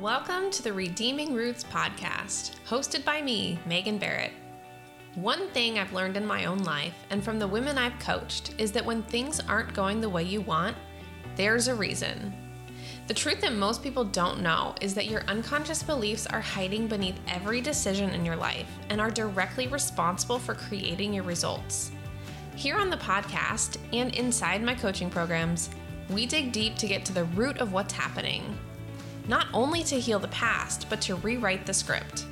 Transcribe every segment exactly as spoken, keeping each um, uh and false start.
Welcome to the Redeeming Roots Podcast, hosted by me, Megan Barrett. One thing I've learned in my own life and from the women I've coached is that when things aren't going the way you want, there's a reason. The truth that most people don't know is that your unconscious beliefs are hiding beneath every decision in your life and are directly responsible for creating your results. Here on the podcast and inside my coaching programs, we dig deep to get to the root of what's happening. Not only to heal the past, but to rewrite the script.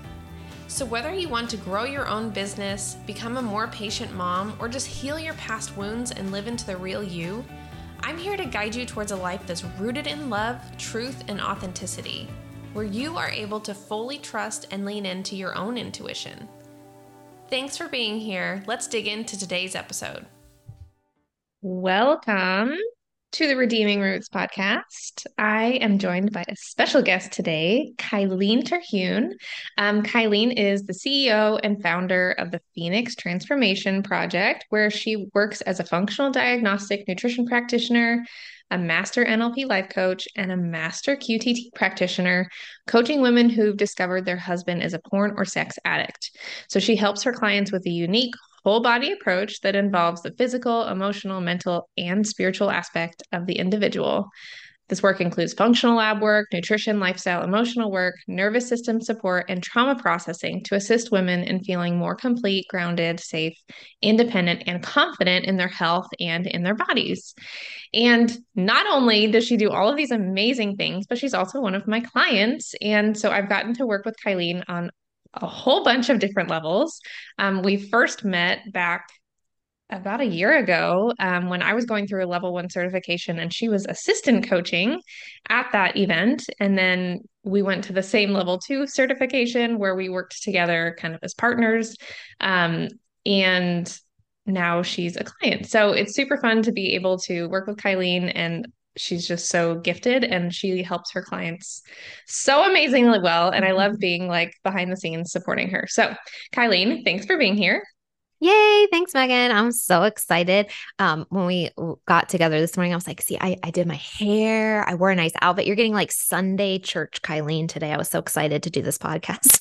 So whether you want to grow your own business, become a more patient mom, or just heal your past wounds and live into the real you, I'm here to guide you towards a life that's rooted in love, truth, and authenticity, where you are able to fully trust and lean into your own intuition. Thanks for being here. Let's dig into today's episode. Welcome to the Redeeming Roots Podcast. I am joined by a special guest today, Kylene Terhune. Um, Kylene is the C E O and founder of the Phoenix Transformation Project, where she works as a functional diagnostic nutrition practitioner, a master N L P life coach, and a master Q T T practitioner, coaching women who've discovered their husband is a porn or sex addict. So she helps her clients with a unique whole body approach that involves the physical, emotional, mental, and spiritual aspect of the individual. This work includes functional lab work, nutrition, lifestyle, emotional work, nervous system support, and trauma processing to assist women in feeling more complete, grounded, safe, independent, and confident in their health and in their bodies. And not only does she do all of these amazing things, but she's also one of my clients. And so I've gotten to work with Kylene on a whole bunch of different levels. Um, we first met back about a year ago um, when I was going through a level one certification and she was assistant coaching at that event. And then we went to the same level two certification where we worked together kind of as partners. Um, and now she's a client. So it's super fun to be able to work with Kylene, and she's just so gifted and she helps her clients so amazingly well. And I love being like behind the scenes supporting her. So Kylene, thanks for being here. Yay. Thanks, Megan. I'm so excited. Um, when we got together this morning, I was like, see, I, I did my hair. I wore a nice outfit. You're getting like Sunday church Kylene today. I was so excited to do this podcast.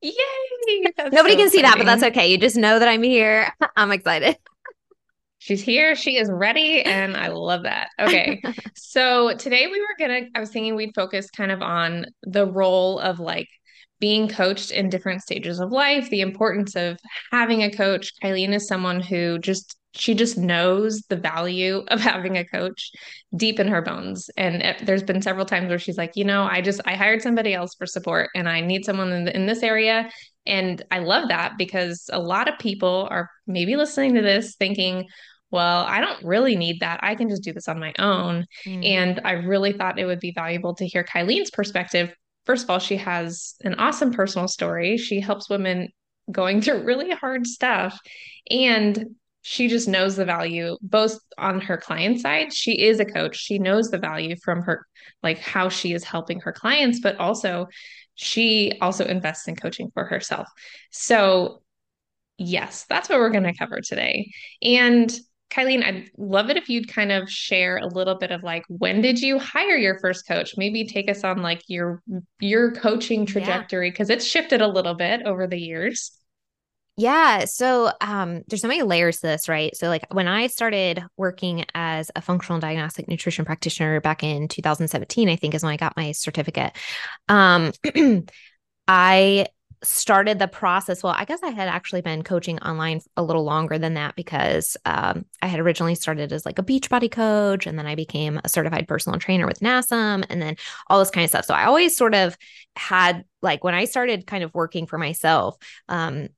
Yay. Nobody so can see exciting. That, but that's okay. You just know that I'm here. I'm excited. She's here. She is ready. And I love that. Okay. So today we were going to, I was thinking we'd focus kind of on the role of like being coached in different stages of life, the importance of having a coach. Kylene is someone who just, she just knows the value of having a coach deep in her bones. And it, there's been several times where she's like, you know, I just, I hired somebody else for support and I need someone in, the, in this area. And I love that because a lot of people are maybe listening to this thinking, well, I don't really need that. I can just do this on my own. Mm. And I really thought it would be valuable to hear Kylene's perspective. First of all, she has an awesome personal story. She helps women going through really hard stuff. And she just knows the value both on her client side. She is a coach. She knows the value from her, like how she is helping her clients, but also she also invests in coaching for herself. So yes, that's what we're going to cover today. And Kylene, I'd love it if you'd kind of share a little bit of like, when did you hire your first coach? Maybe take us on like your, your coaching trajectory, because yeah. It's shifted a little bit over the years. Yeah. So um, there's so many layers to this, right? So like when I started working as a functional diagnostic nutrition practitioner back in two thousand seventeen, I think is when I got my certificate. Um, I started the process. Well, I guess I had actually been coaching online a little longer than that because um, I had originally started as like a Beachbody coach, and then I became a certified personal trainer with N A S M, and then all this kind of stuff. So I always sort of had like, when I started kind of working for myself, um,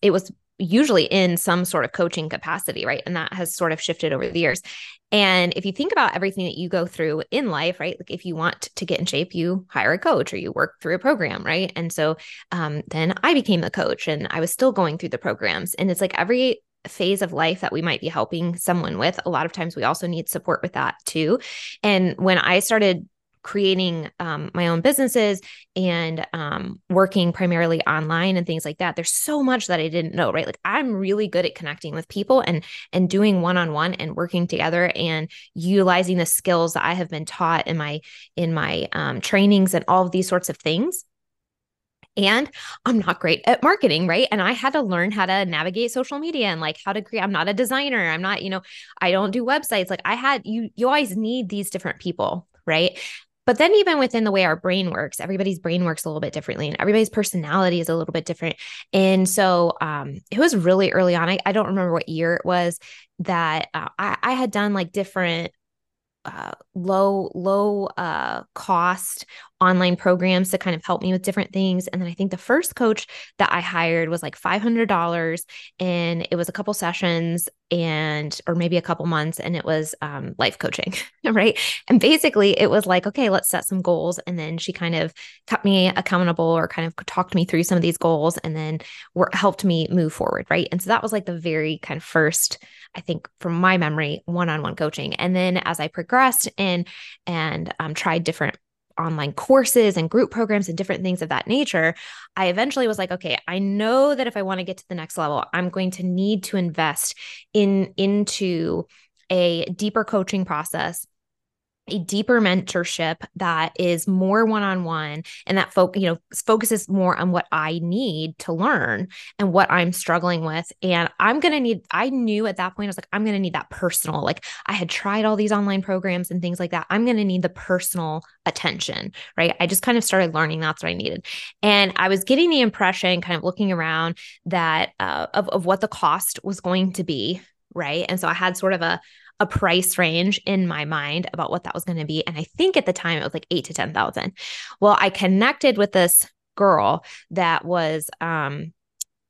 it was usually in some sort of coaching capacity, right? And that has sort of shifted over the years. And if you think about everything that you go through in life, right? Like if you want to get in shape, you hire a coach or you work through a program, right? And so um, then I became the coach and I was still going through the programs. And it's like every phase of life that we might be helping someone with, a lot of times we also need support with that too. And when I started creating um, my own businesses and um, working primarily online and things like that, there's so much that I didn't know, right? Like I'm really good at connecting with people and, and doing one-on-one and working together and utilizing the skills that I have been taught in my, in my um, trainings and all of these sorts of things. And I'm not great at marketing, right? And I had to learn how to navigate social media and like how to create. I'm not a designer. I'm not, you know, I don't do websites. Like I had, you, you always need these different people, right? But then even within the way our brain works, everybody's brain works a little bit differently and everybody's personality is a little bit different. And so um, it was really early on. I, I don't remember what year it was that uh, I, I had done like different Uh, low, low uh, cost online programs to kind of help me with different things. And then I think the first coach that I hired was like five hundred dollars and it was a couple sessions and, or maybe a couple months. And it was um, life coaching, right? And basically it was like, okay, let's set some goals. And then she kind of kept me accountable or kind of talked me through some of these goals and then were, helped me move forward. Right. And so that was like the very kind of first, I think from my memory, one-on-one coaching. And then as I progressed and, and um, tried different online courses and group programs and different things of that nature, I eventually was like, okay, I know that if I want to get to the next level, I'm going to need to invest in, into a deeper coaching process, a deeper mentorship that is more one-on-one and that fo- you know, focuses more on what I need to learn and what I'm struggling with. And I'm going to need, I knew at that point, I was like, I'm going to need that personal, like I had tried all these online programs and things like that. I'm going to need the personal attention, right? I just kind of started learning that's what I needed. And I was getting the impression, kind of looking around that, uh, of, of what the cost was going to be. Right. And so I had sort of a, a price range in my mind about what that was going to be. And I think at the time it was like eight to ten thousand. Well, I connected with this girl that was um,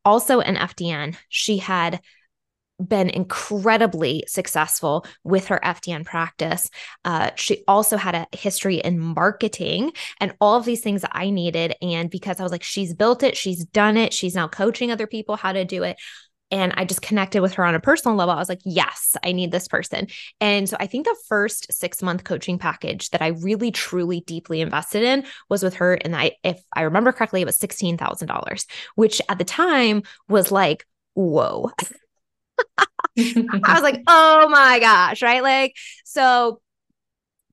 also an F D N. She had been incredibly successful with her F D N practice. Uh, she also had a history in marketing and all of these things that I needed. And because I was like, she's built it, she's done it. She's now coaching other people how to do it. And I just connected with her on a personal level. I was like, yes, I need this person. And so I think the first six month coaching package that I really, truly, deeply invested in was with her. And I, if I remember correctly, it was sixteen thousand dollars, which at the time was like, whoa. I was like, oh my gosh. Right. Like, so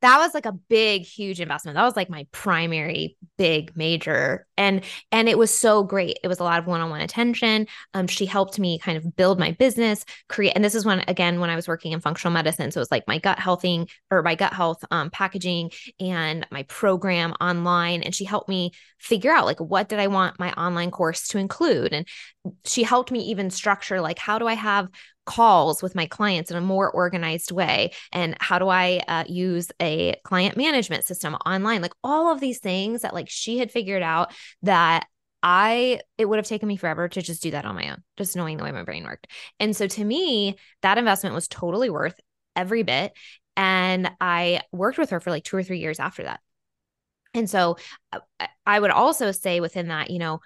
that was like a big, huge investment. That was like my primary big major. And, and it was so great. It was a lot of one-on-one attention. Um, she helped me kind of build my business, create, and this is when, again, when I was working in functional medicine. So it was like my gut healthing or my gut health um, packaging and my program online. And she helped me figure out like, what did I want my online course to include? And she helped me even structure, like, how do I have calls with my clients in a more organized way? And how do I uh, use a client management system online? Like all of these things that like she had figured out that I, it would have taken me forever to just do that on my own, just knowing the way my brain worked. And so to me, that investment was totally worth every bit. And I worked with her for like two or three years after that. And so I would also say within that, you know,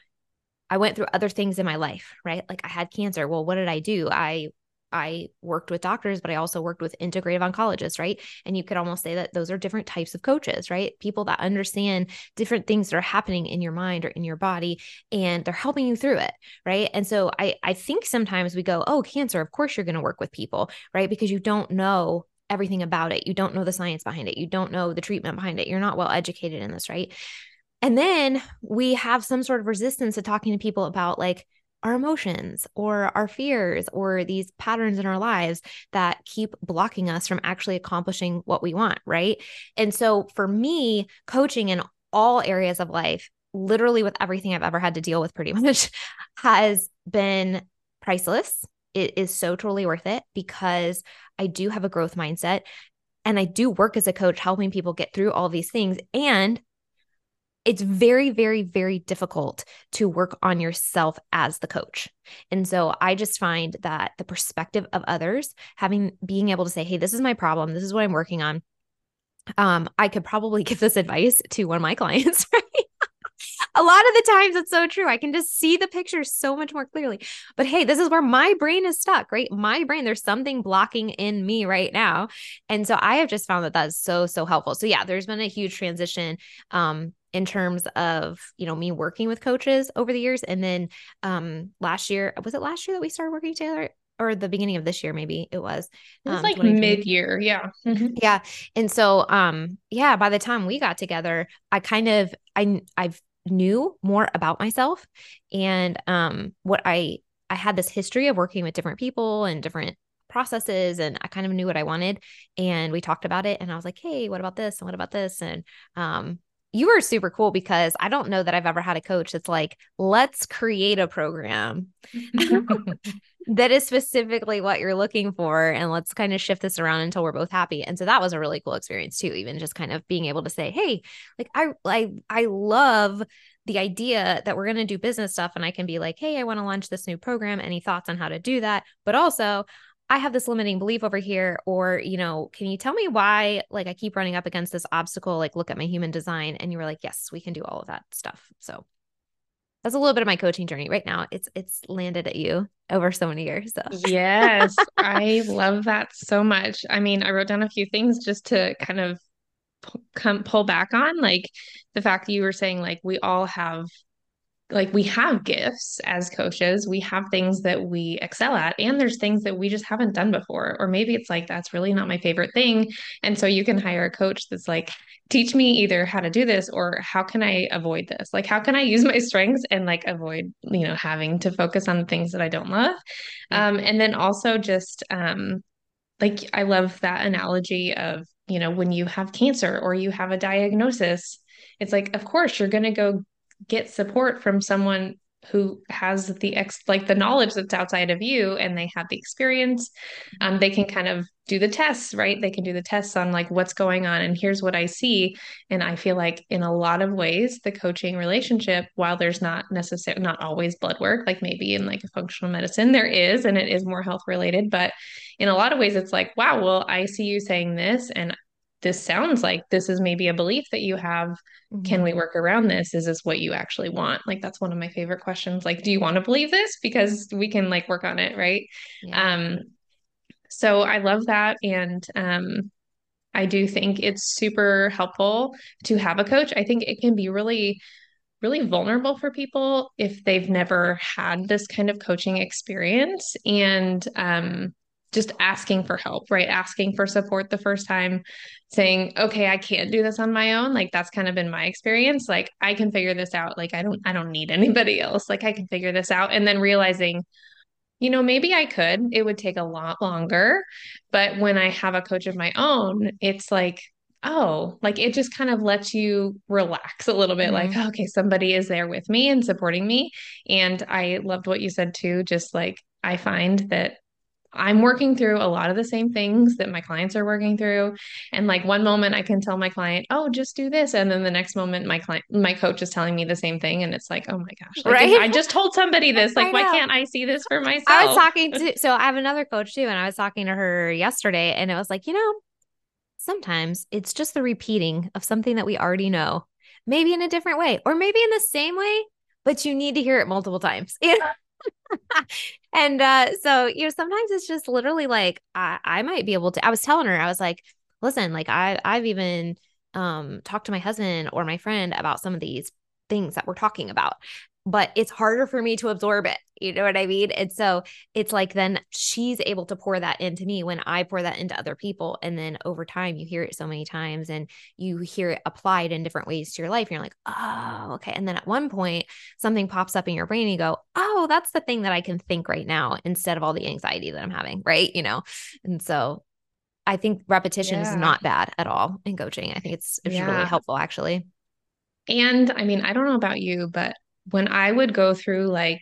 I went through other things in my life, right? Like I had cancer. Well, what did I do? I I worked with doctors, but I also worked with integrative oncologists, right? And you could almost say that those are different types of coaches, right? People that understand different things that are happening in your mind or in your body, and they're helping you through it, right? And so I, I think sometimes we go, oh, cancer, of course you're going to work with people, right? Because you don't know everything about it. You don't know the science behind it. You don't know the treatment behind it. You're not well educated in this, right? And then we have some sort of resistance to talking to people about like, our emotions or our fears or these patterns in our lives that keep blocking us from actually accomplishing what we want, right? And so for me, coaching in all areas of life, literally with everything I've ever had to deal with pretty much, has been priceless. It is so totally worth it because I do have a growth mindset and I do work as a coach helping people get through all these things. And it's very, very, very difficult to work on yourself as the coach. And so I just find that the perspective of others, having, being able to say, hey, this is my problem. This is what I'm working on. Um, I could probably give this advice to one of my clients, right? A lot of the times it's so true. I can just see the picture so much more clearly. But hey, this is where my brain is stuck, right? My brain, there's something blocking in me right now. And so I have just found that that's so, so helpful. So yeah, there's been a huge transition um, in terms of, you know, me working with coaches over the years. And then um, last year, was it last year that we started working together? Or the beginning of this year, maybe it was. It was um, like mid-year, yeah. Mm-hmm. Yeah. And so, um, yeah, by the time we got together, I kind of, I, I knew more about myself and um, what I, I had this history of working with different people and different processes, and I kind of knew what I wanted. And we talked about it, and I was like, hey, what about this? And what about this? And um, you were super cool because I don't know that I've ever had a coach that's like, let's create a program that is specifically what you're looking for. And let's kind of shift this around until we're both happy. And so that was a really cool experience too, even just kind of being able to say, hey, like I, I, I love the idea that we're going to do business stuff. And I can be like, hey, I want to launch this new program. Any thoughts on how to do that? But also I have this limiting belief over here, or, you know, can you tell me why, like, I keep running up against this obstacle, like look at my human design. And you were like, yes, we can do all of that stuff. So that's a little bit of my coaching journey right now. It's, it's landed at you over so many years. So. Yes. I love that so much. I mean, I wrote down a few things just to kind of p- come pull back on, like the fact that you were saying, like, we all have like we have gifts as coaches, we have things that we excel at, and there's things that we just haven't done before. Or maybe it's like, that's really not my favorite thing. And so you can hire a coach that's like, teach me either how to do this, or how can I avoid this? Like, how can I use my strengths and like avoid, you know, having to focus on the things that I don't love. Um, and then also just um, like, I love that analogy of, you know, when you have cancer or you have a diagnosis, it's like, of course you're going to go get support from someone who has the ex like the knowledge that's outside of you, and they have the experience. Um, they can kind of do the tests, right? They can do the tests on like what's going on, and here's what I see. And I feel like in a lot of ways, the coaching relationship, while there's not necessarily not always blood work, like maybe in like a functional medicine there is, and it is more health related, but in a lot of ways it's like, wow, well, I see you saying this, and this sounds like this is maybe a belief that you have. Mm-hmm. Can we work around this? Is this what you actually want? Like, that's one of my favorite questions. Like, do you want to believe this? Because we can like work on it. Right. Yeah. Um, so I love that. And, um, I do think it's super helpful to have a coach. I think it can be really, really vulnerable for people if they've never had this kind of coaching experience, and, um, just asking for help, right? Asking for support the first time, saying, okay, I can't do this on my own. Like, that's kind of been my experience. Like, I can figure this out. Like, I don't, I don't need anybody else. Like, I can figure this out. And then realizing, you know, maybe I could, it would take a lot longer, but when I have a coach of my own, it's like, oh, like it just kind of lets you relax a little bit. Mm-hmm. Like, okay, somebody is there with me and supporting me. And I loved what you said too. Just like, I find that I'm working through a lot of the same things that my clients are working through. And like one moment I can tell my client, oh, just do this. And then the next moment my client, my coach is telling me the same thing. And it's like, oh my gosh, like, right? I just told somebody this, like, why can't I see this for myself? I was talking to, so I have another coach too. And I was talking to her yesterday, and it was like, you know, sometimes it's just the repeating of something that we already know, maybe in a different way, or maybe in the same way, but you need to hear it multiple times. You know? And, uh, so, you know, sometimes it's just literally like, I, I might be able to, I was telling her, I was like, listen, like I, I've even, um, talked to my husband or my friend about some of these things that we're talking about, but it's harder for me to absorb it. You know what I mean? And so it's like, then she's able to pour that into me when I pour that into other people. And then over time you hear it so many times, and you hear it applied in different ways to your life. And you're like, oh, okay. And then at one point something pops up in your brain and you go, oh, that's the thing that I can think right now instead of all the anxiety that I'm having. Right. You know? And so I think repetition yeah. is not bad at all in coaching. I think it's, it's yeah. really helpful actually. And I mean, I don't know about you, but when I would go through like,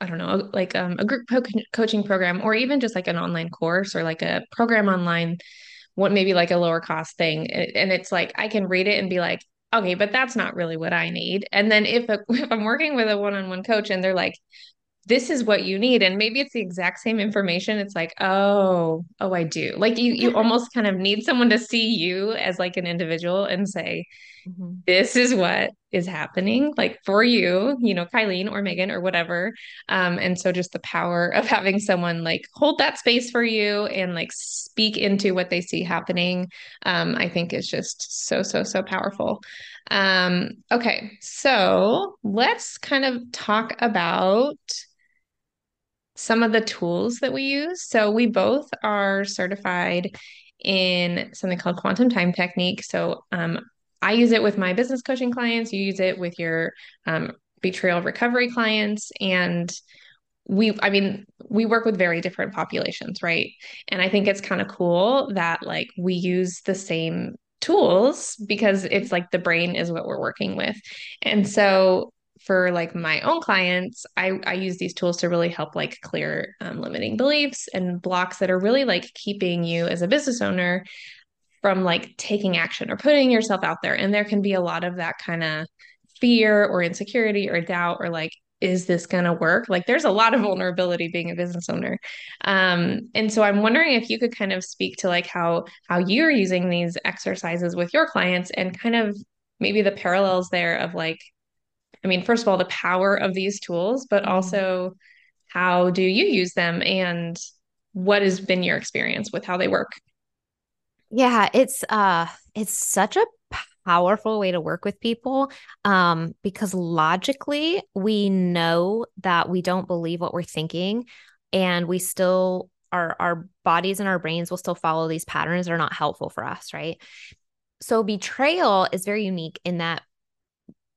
I don't know, like um, a group co- coaching program, or even just like an online course, or like a program online, what maybe like a lower cost thing. And it's like, I can read it and be like, okay, but that's not really what I need. And then if, a, if I'm working with a one-on-one coach and they're like, this is what you need, and maybe it's the exact same information, it's like, oh, oh, I do. Like you, you almost kind of need someone to see you as like an individual and say, mm-hmm. this is what is happening, like for you, you know, Kylene or Megan or whatever. Um, and so just the power of having someone like hold that space for you and like speak into what they see happening. Um, I think is just so, so, so powerful. Um, okay. So let's kind of talk about some of the tools that we use. So we both are certified in something called quantum time technique. So, um, I use it with my business coaching clients. You use it with your, um, betrayal recovery clients. And we, I mean, we work with very different populations, right? And I think it's kind of cool that like we use the same tools because it's like the brain is what we're working with. And so for like my own clients, I, I use these tools to really help like clear um, limiting beliefs and blocks that are really like keeping you as a business owner from like taking action or putting yourself out there. And there can be a lot of that kind of fear or insecurity or doubt or like, is this going to work? Like there's a lot of vulnerability being a business owner. Um, and so I'm wondering if you could kind of speak to like how, how you're using these exercises with your clients and kind of maybe the parallels there of like, I mean, first of all, the power of these tools, but also how do you use them and what has been your experience with how they work? Yeah, it's, uh, it's such a powerful way to work with people, um, because logically we know that we don't believe what we're thinking and we still our, our bodies and our brains will still follow these patterns that are not helpful for us. Right. So betrayal is very unique in that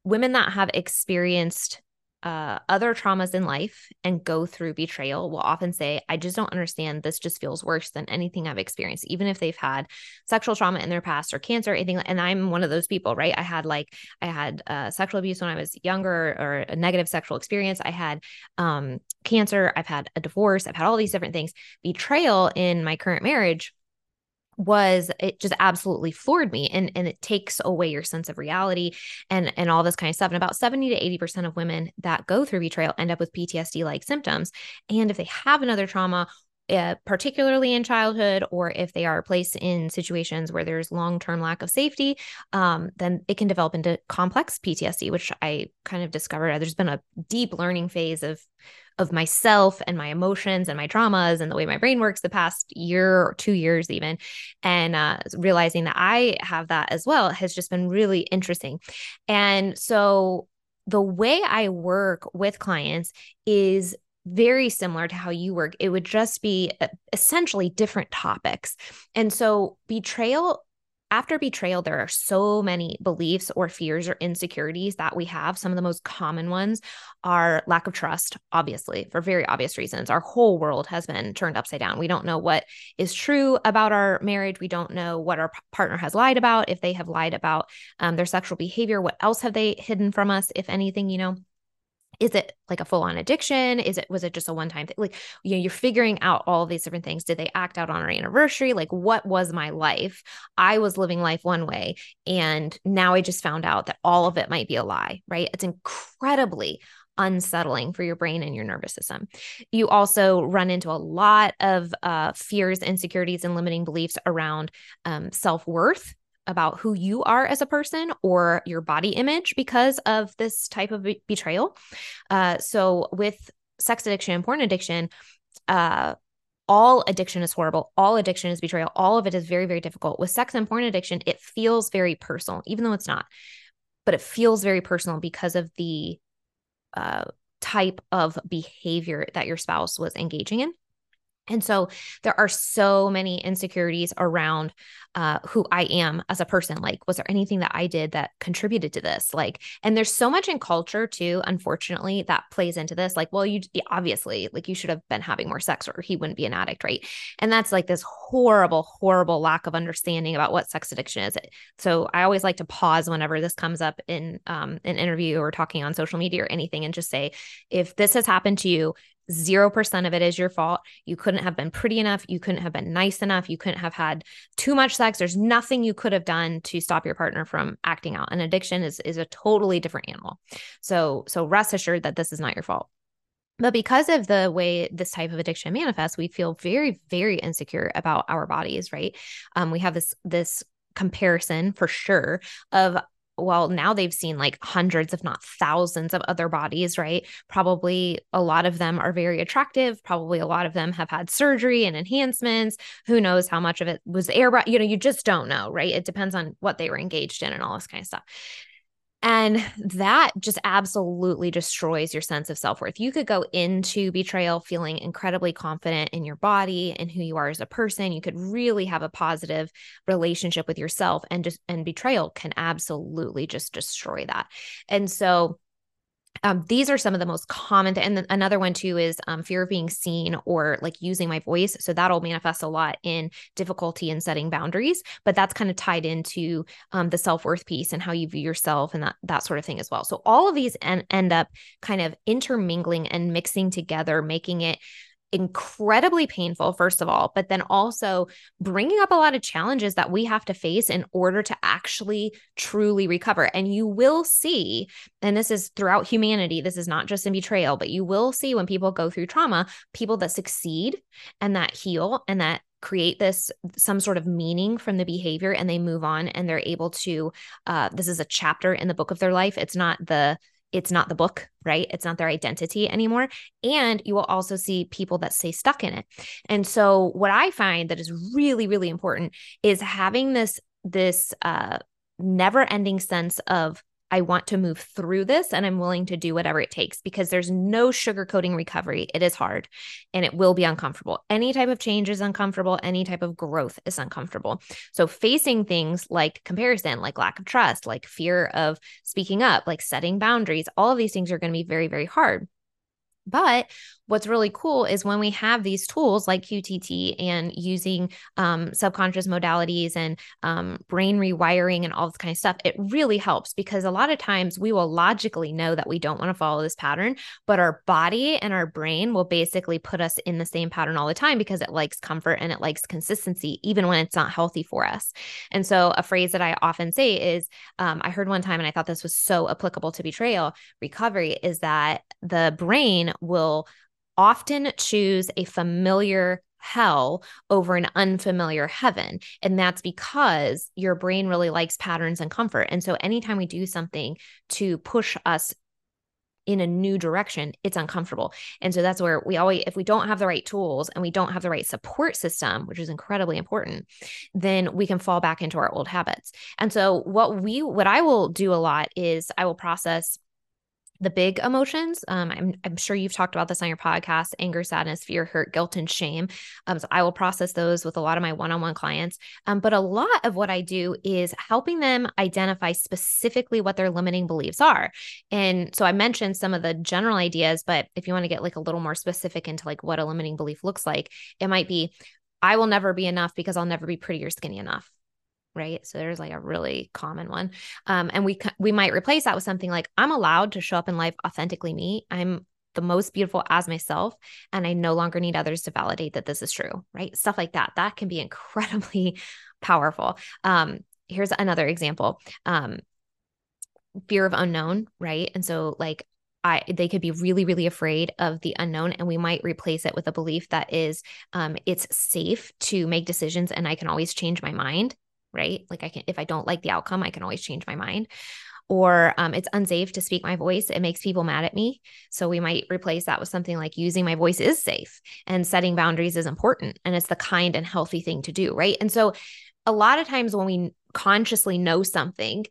women that have experienced uh, other traumas in life and go through betrayal will often say, I just don't understand. This just feels worse than anything I've experienced, even if they've had sexual trauma in their past or cancer or anything. And I'm one of those people, right? I had like, I had uh, sexual abuse when I was younger or a negative sexual experience. I had um, cancer. I've had a divorce. I've had all these different things. Betrayal in my current marriage was, it just absolutely floored me. And, and it takes away your sense of reality and, and all this kind of stuff. And about seventy to eighty percent of women that go through betrayal end up with P T S D-like symptoms. And if they have another trauma, uh, particularly in childhood, or if they are placed in situations where there's long-term lack of safety, um, then it can develop into complex P T S D, which I kind of discovered. There's been a deep learning phase of of myself and my emotions and my traumas and the way my brain works the past year or two years even. And uh, realizing that I have that as well has just been really interesting. And so the way I work with clients is very similar to how you work. It would just be essentially different topics. And so betrayal After betrayal, there are so many beliefs or fears or insecurities that we have. Some of the most common ones are lack of trust, obviously, for very obvious reasons. Our whole world has been turned upside down. We don't know what is true about our marriage. We don't know what our partner has lied about. If they have lied about um, their sexual behavior, what else have they hidden from us? If anything, you know, is it like a full-on addiction? Is it, was it just a one-time thing? Like, you know, you're figuring out all of these different things. Did they act out on our anniversary? Like, what was my life? I was living life one way. And now I just found out that all of it might be a lie, right? It's incredibly unsettling for your brain and your nervous system. You also run into a lot of uh, fears, insecurities, and limiting beliefs around um, self-worth, about who you are as a person or your body image because of this type of be- betrayal. Uh, so with sex addiction and porn addiction, uh, all addiction is horrible. All addiction is betrayal. All of it is very, very difficult. With sex and porn addiction, it feels very personal, even though it's not, but it feels very personal because of the uh, type of behavior that your spouse was engaging in. And so there are so many insecurities around uh, who I am as a person. Like, was there anything that I did that contributed to this? Like, and there's so much in culture too, unfortunately, that plays into this. Like, well, you obviously, like you should have been having more sex or he wouldn't be an addict, right? And that's like this horrible, horrible lack of understanding about what sex addiction is. So I always like to pause whenever this comes up in um, an interview or talking on social media or anything and just say, if this has happened to you, zero percent of it is your fault. You couldn't have been pretty enough. You couldn't have been nice enough. You couldn't have had too much sex. There's nothing you could have done to stop your partner from acting out. And addiction is, is a totally different animal. So, so rest assured that this is not your fault. But because of the way this type of addiction manifests, we feel very, very insecure about our bodies, right? Um, we have this, this comparison for sure of well, now they've seen like hundreds, if not thousands of other bodies, right? Probably a lot of them are very attractive. Probably a lot of them have had surgery and enhancements. Who knows how much of it was airbrush? You know, you just don't know, right? It depends on what they were engaged in and all this kind of stuff. And that just absolutely destroys your sense of self-worth. You could go into betrayal feeling incredibly confident in your body and who you are as a person. You could really have a positive relationship with yourself, and just, and betrayal can absolutely just destroy that. And so Um, these are some of the most common. Th- and then another one too is um, fear of being seen or like using my voice. So that'll manifest a lot in difficulty in setting boundaries, but that's kind of tied into um, the self-worth piece and how you view yourself and that, that sort of thing as well. So all of these en- end up kind of intermingling and mixing together, making it incredibly painful, first of all, but then also bringing up a lot of challenges that we have to face in order to actually truly recover. And you will see, and this is throughout humanity, this is not just in betrayal, but you will see when people go through trauma, people that succeed and that heal and that create this some sort of meaning from the behavior, and they move on and they're able to, uh, this is a chapter in the book of their life. It's not the It's not the book, right? It's not their identity anymore. And you will also see people that stay stuck in it. And so what I find that is really, really important is having this, this uh, never-ending sense of, I want to move through this and I'm willing to do whatever it takes, because there's no sugarcoating recovery. It is hard and it will be uncomfortable. Any type of change is uncomfortable. Any type of growth is uncomfortable. So facing things like comparison, like lack of trust, like fear of speaking up, like setting boundaries, all of these things are going to be very, very hard. But what's really cool is when we have these tools like Q T T and using um, subconscious modalities and um, brain rewiring and all this kind of stuff, it really helps, because a lot of times we will logically know that we don't want to follow this pattern, but our body and our brain will basically put us in the same pattern all the time because it likes comfort and it likes consistency, even when it's not healthy for us. And so a phrase that I often say is, um, I heard one time and I thought this was so applicable to betrayal recovery, is that the brain will often choose a familiar hell over an unfamiliar heaven. And that's because your brain really likes patterns and comfort. And so anytime we do something to push us in a new direction, it's uncomfortable. And so that's where we always, if we don't have the right tools and we don't have the right support system, which is incredibly important, then we can fall back into our old habits. And so what we, what I will do a lot is I will process the big emotions. Um, I'm, I'm sure you've talked about this on your podcast, anger, sadness, fear, hurt, guilt, and shame. Um, so I will process those with a lot of my one-on-one clients. Um, but a lot of what I do is helping them identify specifically what their limiting beliefs are. And so I mentioned some of the general ideas, but if you want to get like a little more specific into like what a limiting belief looks like, it might be, I will never be enough because I'll never be pretty or skinny enough. Right? So there's like a really common one. Um, and we, we might replace that with something like, I'm allowed to show up in life authentically me. I'm the most beautiful as myself, and I no longer need others to validate that this is true, right? Stuff like that. That can be incredibly powerful. Um, here's another example. Um, fear of unknown, right? And so like, I, they could be really, really afraid of the unknown. And we might replace it with a belief that is, um, it's safe to make decisions and I can always change my mind. Right? Like I can, if I don't like the outcome, I can always change my mind. Or um, it's unsafe to speak my voice. It makes people mad at me. So we might replace that with something like, using my voice is safe and setting boundaries is important. And it's the kind and healthy thing to do. Right? And so a lot of times when we consciously know something,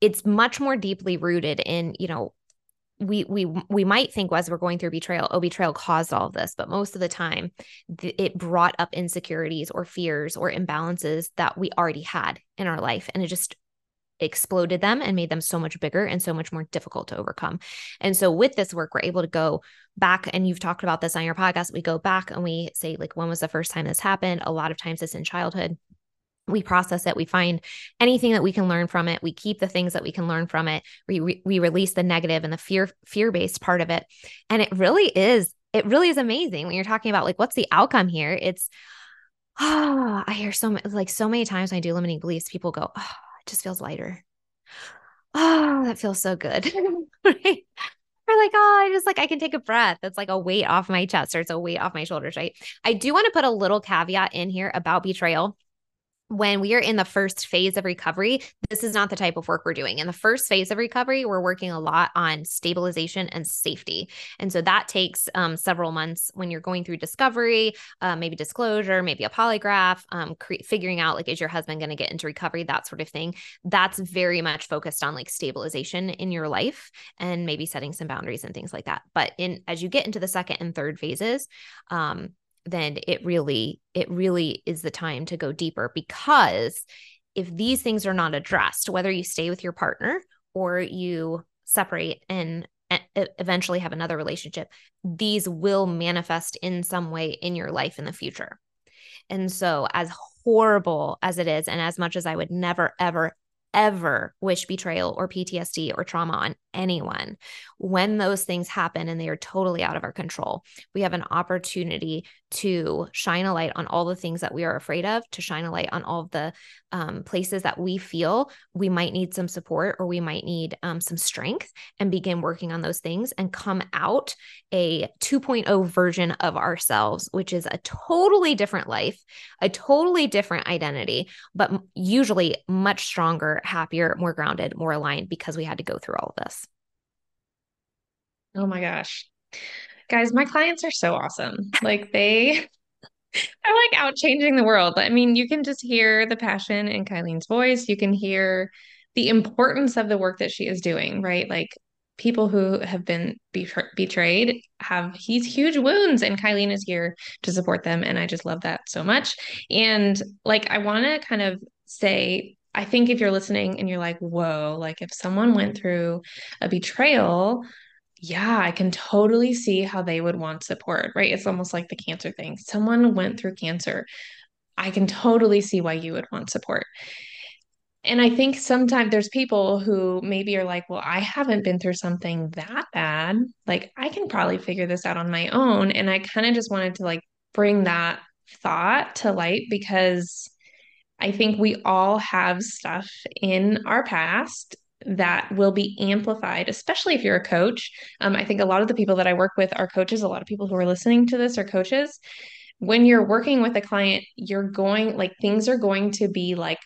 it's much more deeply rooted in, you know, we, we, we might think as we're going through betrayal, oh, betrayal caused all of this, but most of the time th- it brought up insecurities or fears or imbalances that we already had in our life. And it just exploded them and made them so much bigger and so much more difficult to overcome. And so with this work, we're able to go back, and you've talked about this on your podcast. We go back and we say like, when was the first time this happened? A lot of times it's in childhood. We process it. We find anything that we can learn from it. We keep the things that we can learn from it. We we, we release the negative and the fear, fear-based part of it. And it really is, it really is amazing when you're talking about like, what's the outcome here? It's, oh, I hear so much, like so many times when I do limiting beliefs, people go, oh, it just feels lighter. Oh, that feels so good. Right? Or like, oh, I just like, I can take a breath. That's like a weight off my chest, or it's a weight off my shoulders, right? I do want to put a little caveat in here about betrayal. when we are in the first phase of recovery, this is not the type of work we're doing. In the first phase of recovery, we're working a lot on stabilization and safety. And so that takes um, several months when you're going through discovery, uh, maybe disclosure, maybe a polygraph, um, cre- figuring out like, is your husband going to get into recovery, that sort of thing. That's very much focused on like stabilization in your life and maybe setting some boundaries and things like that. But in, as you get into the second and third phases, um, then it really, it really is the time to go deeper, because if these things are not addressed, whether you stay with your partner or you separate and eventually have another relationship, these will manifest in some way in your life in the future. And so as horrible as it is, and as much as I would never, ever, ever wish betrayal or P T S D or trauma on anyone, when those things happen and they are totally out of our control, we have an opportunity to shine a light on all the things that we are afraid of, to shine a light on all of the um, places that we feel we might need some support or we might need um, some strength, and begin working on those things and come out a two point oh version of ourselves, which is a totally different life, a totally different identity, but usually much stronger, happier, more grounded, more aligned, because we had to go through all of this. Oh my gosh. Guys, my clients are so awesome. Like they are like out changing the world. I mean, you can just hear the passion in Kylene's voice. You can hear the importance of the work that she is doing, right? Like people who have been betra- betrayed have these huge wounds, and Kylene is here to support them. And I just love that so much. And like, I want to kind of say, I think if you're listening and you're like, whoa, like if someone went through a betrayal, yeah, I can totally see how they would want support, right? It's almost like the cancer thing. Someone went through cancer. I can totally see why you would want support. And I think sometimes there's people who maybe are like, well, I haven't been through something that bad. Like I can probably figure this out on my own. And I kind of just wanted to like bring that thought to light, because I think we all have stuff in our past that will be amplified, especially if you're a coach. Um, I think a lot of the people that I work with are coaches. A lot of people who are listening to this are coaches. When you're working with a client, you're going like things are going to be like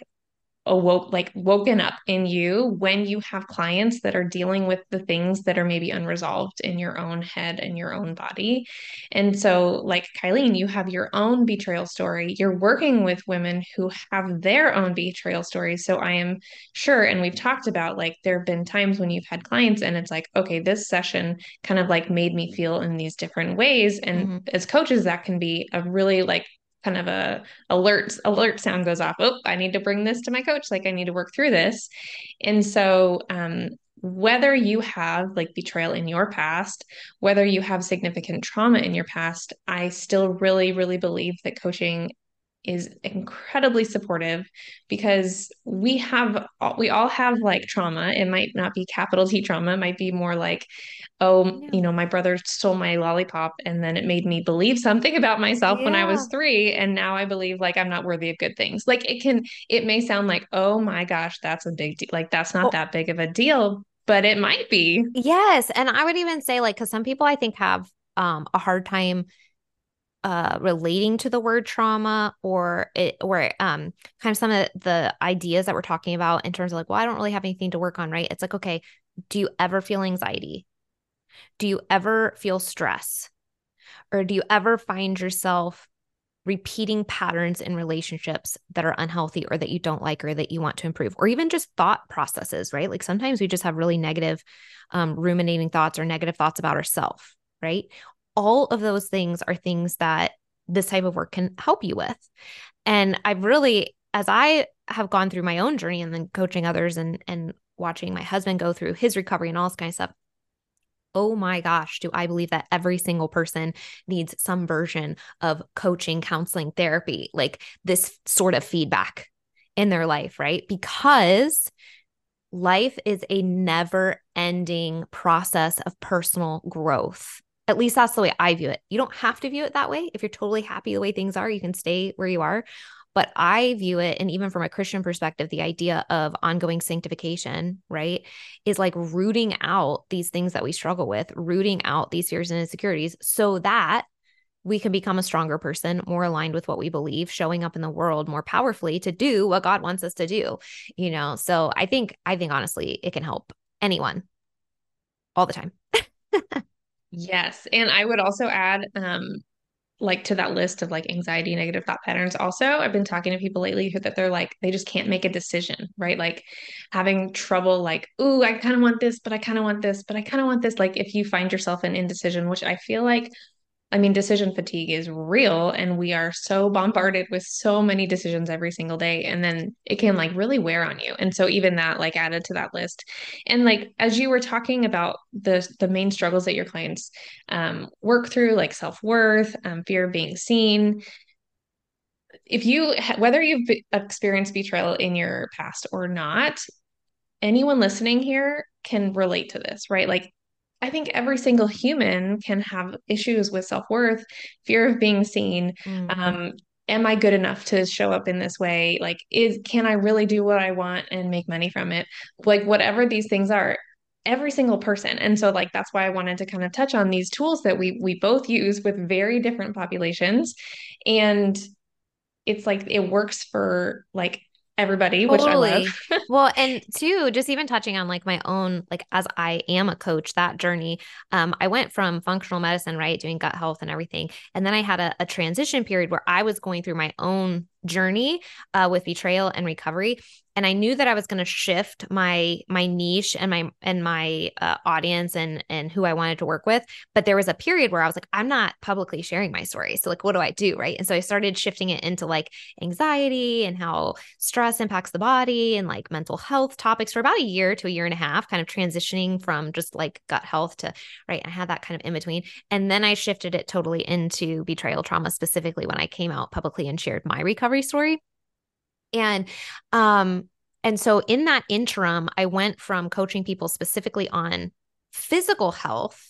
awoke, like woken up in you when you have clients that are dealing with the things that are maybe unresolved in your own head and your own body. And so like Kylene, you have your own betrayal story. You're working with women who have their own betrayal stories. So I am sure, and we've talked about like, there've been times when you've had clients and it's like, okay, this session kind of like made me feel in these different ways. And mm-hmm. as coaches, that can be a really like kind of a alert, alert sound goes off. Oh, I need to bring this to my coach. Like I need to work through this. And so, um, whether you have like betrayal in your past, whether you have significant trauma in your past, I still really, really believe that coaching is incredibly supportive, because we have, we all have like trauma. It might not be capital T trauma. It might be more like, oh, yeah. you know, my brother stole my lollipop and then it made me believe something about myself yeah. when I was three. And now I believe like, I'm not worthy of good things. Like it can, it may sound like, oh my gosh, that's a big deal. Like that's not oh. that big of a deal, but it might be. Yes. And I would even say like, cause some people I think have um, a hard time Uh, relating to the word trauma, or it, or um, kind of some of the ideas that we're talking about in terms of like, well, I don't really have anything to work on, right? It's like, okay, do you ever feel anxiety? Do you ever feel stress? Or do you ever find yourself repeating patterns in relationships that are unhealthy or that you don't like or that you want to improve, or even just thought processes, right? Like sometimes we just have really negative um, ruminating thoughts or negative thoughts about ourselves, right? All of those things are things that this type of work can help you with. And I've really, as I have gone through my own journey and then coaching others and, and watching my husband go through his recovery and all this kind of stuff, oh my gosh, do I believe that every single person needs some version of coaching, counseling, therapy, like this sort of feedback in their life, right? Because life is a never-ending process of personal growth. At least that's the way I view it. You don't have to view it that way. If you're totally happy the way things are, you can stay where you are. But I view it, and even from a Christian perspective, the idea of ongoing sanctification, right, is like rooting out these things that we struggle with, rooting out these fears and insecurities so that we can become a stronger person, more aligned with what we believe, showing up in the world more powerfully to do what God wants us to do, you know? So I think, I think honestly, it can help anyone all the time. Yes. And I would also add, um, like to that list of like anxiety, negative thought patterns. Also, I've been talking to people lately who that they're like, they just can't make a decision, right? Like having trouble, like, ooh, I kind of want this, but I kind of want this, but I kind of want this. Like if you find yourself in indecision, which I feel like, I mean, decision fatigue is real and we are so bombarded with so many decisions every single day. And then it can like really wear on you. And so even that like added to that list. And like, as you were talking about the, the main struggles that your clients um, work through, like self-worth, um, fear of being seen, if you, whether you've experienced betrayal in your past or not, anyone listening here can relate to this, right? Like, I think every single human can have issues with self-worth, fear of being seen. Mm-hmm. Um, am I good enough to show up in this way? Like, is, can I really do what I want and make money from it? Like whatever these things are, every single person. And so like, that's why I wanted to kind of touch on these tools that we, we both use with very different populations. And it's like, it works for like everybody, which totally. I love. Well, and two, just even touching on like my own, like as I am a coach, that journey, um, I went from functional medicine, right, doing gut health and everything. And then I had a, a transition period where I was going through my own journey uh, with betrayal and recovery. And I knew that I was going to shift my, my niche and my, and my uh, audience and, and who I wanted to work with. But there was a period where I was like, I'm not publicly sharing my story. So like, what do I do? Right. And so I started shifting it into like anxiety and how stress impacts the body and like mental health topics for about a year to a year and a half, kind of transitioning from just like gut health to, right. I had that kind of in between. And then I shifted it totally into betrayal trauma, specifically when I came out publicly and shared my recovery story. And, um, and so in that interim, I went from coaching people specifically on physical health,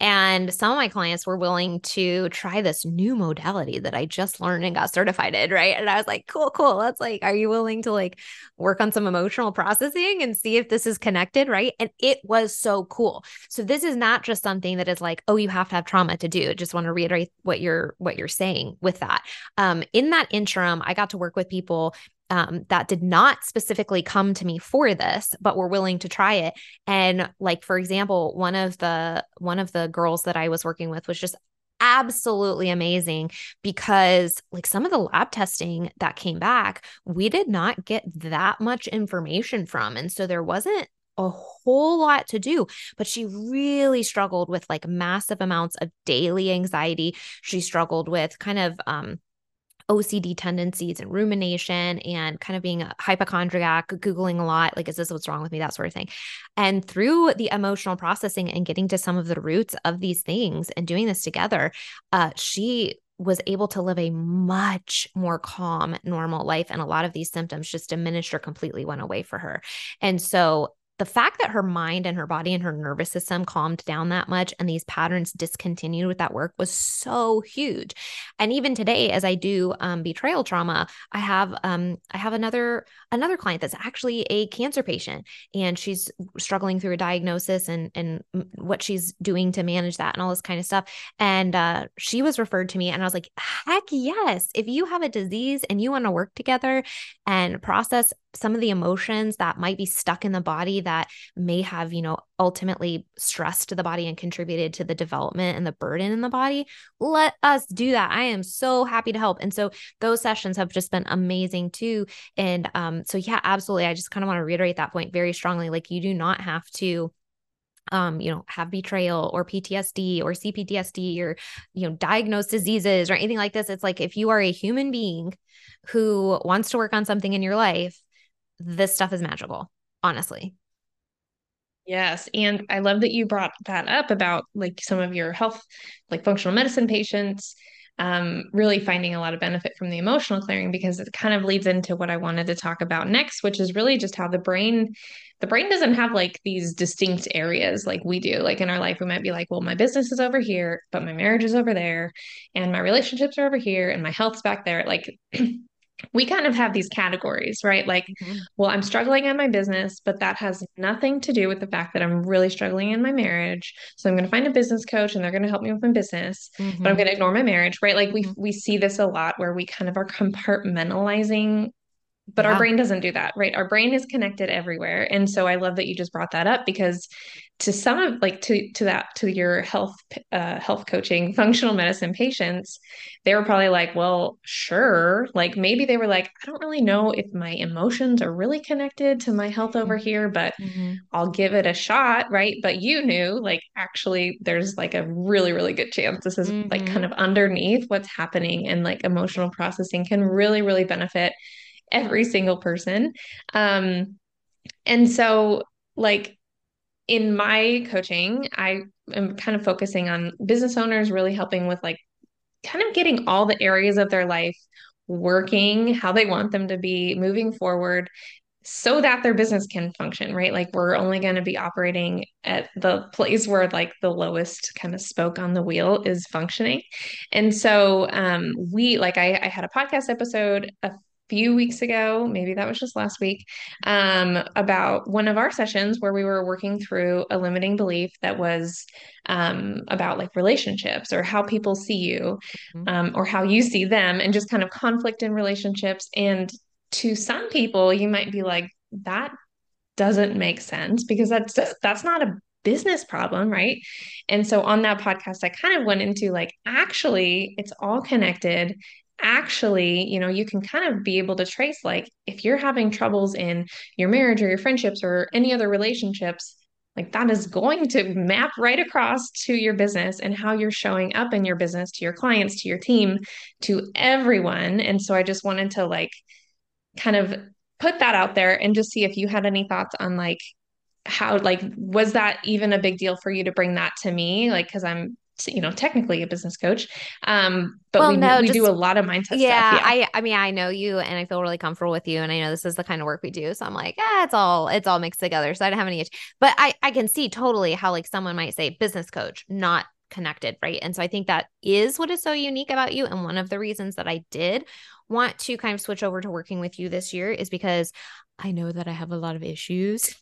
and some of my clients were willing to try this new modality that I just learned and got certified in, right? And I was like, cool, cool. That's like, are you willing to like work on some emotional processing and see if this is connected, right? And it was so cool. So this is not just something that is like, oh, you have to have trauma to do. I just want to reiterate what you're, what you're saying with that. Um, in that interim, I got to work with people Um, that did not specifically come to me for this, but were willing to try it. And like, for example, one of the, one of the girls that I was working with was just absolutely amazing because like some of the lab testing that came back, we did not get that much information from. And so there wasn't a whole lot to do, but she really struggled with like massive amounts of daily anxiety. She struggled with kind of, um, O C D tendencies and rumination and kind of being a hypochondriac, Googling a lot, like, is this what's wrong with me? That sort of thing. And through the emotional processing and getting to some of the roots of these things and doing this together, uh, she was able to live a much more calm, normal life. And a lot of these symptoms just diminished or completely went away for her. And so the fact that her mind and her body and her nervous system calmed down that much and these patterns discontinued with that work was so huge. And even today, as I do um, betrayal trauma, I have um, I have another another client that's actually a cancer patient, and she's struggling through a diagnosis and and what she's doing to manage that and all this kind of stuff. And uh, she was referred to me, and I was like, heck yes! If you have a disease and you want to work together and process some of the emotions that might be stuck in the body that may have, you know, ultimately stressed the body and contributed to the development and the burden in the body, let us do that. I am so happy to help. And so those sessions have just been amazing too. And um, so yeah, absolutely. I just kind of want to reiterate that point very strongly. Like you do not have to Um, you know, have betrayal or P T S D or C P T S D or, you know, diagnosed diseases or anything like this. It's like, if you are a human being who wants to work on something in your life, this stuff is magical, honestly. Yes. And I love that you brought that up about like some of your health, like functional medicine patients, um, really finding a lot of benefit from the emotional clearing, because it kind of leads into what I wanted to talk about next, which is really just how the brain, the brain doesn't have like these distinct areas like we do. Like in our life, we might be like, well, my business is over here, but my marriage is over there and my relationships are over here and my health's back there. Like we kind of have these categories, right? Like, mm-hmm. well, I'm struggling in my business, but that has nothing to do with the fact that I'm really struggling in my marriage. So I'm going to find a business coach and they're going to help me with my business, mm-hmm. but I'm going to ignore my marriage, right? Like we, we see this a lot where we kind of are compartmentalizing, but yeah. our brain doesn't do that, right? Our brain is connected everywhere. And so I love that you just brought that up, because to some of like to, to that, to your health, uh, health coaching, functional medicine patients, they were probably like, well, sure. Like maybe they were like, I don't really know if my emotions are really connected to my health over here, but mm-hmm. I'll give it a shot. Right. But you knew like, actually there's like a really, really good chance this is mm-hmm. like kind of underneath what's happening, and like emotional processing can really, really benefit every single person. Um, and so like, in my coaching, I am kind of focusing on business owners, really helping with like kind of getting all the areas of their life working how they want them to be moving forward so that their business can function, right? Like we're only going to be operating at the place where like the lowest kind of spoke on the wheel is functioning. And so um, we, like I, I had a podcast episode a few weeks ago, maybe that was just last week, um, about one of our sessions where we were working through a limiting belief that was um, about like relationships or how people see you um, or how you see them, and just kind of conflict in relationships. And to some people, you might be like, that doesn't make sense because that's that's not a business problem, right? And so on that podcast, I kind of went into like, actually, it's all connected. Actually, you know, you can kind of be able to trace, like if you're having troubles in your marriage or your friendships or any other relationships, like that is going to map right across to your business and how you're showing up in your business, to your clients, to your team, to everyone. And so I just wanted to like, kind of put that out there and just see if you had any thoughts on like, how, like, was that even a big deal for you to bring that to me? Like, cause I'm you know, technically a business coach. Um, but well, we, no, we just, do a lot of mindset yeah, stuff. Yeah. I, I mean, I know you and I feel really comfortable with you, and I know this is the kind of work we do. So I'm like, ah, it's all, it's all mixed together. So I don't have any issue, but I, I can see totally how like someone might say business coach, not connected. Right. And so I think that is what is so unique about you. And one of the reasons that I did want to kind of switch over to working with you this year is because I know that I have a lot of issues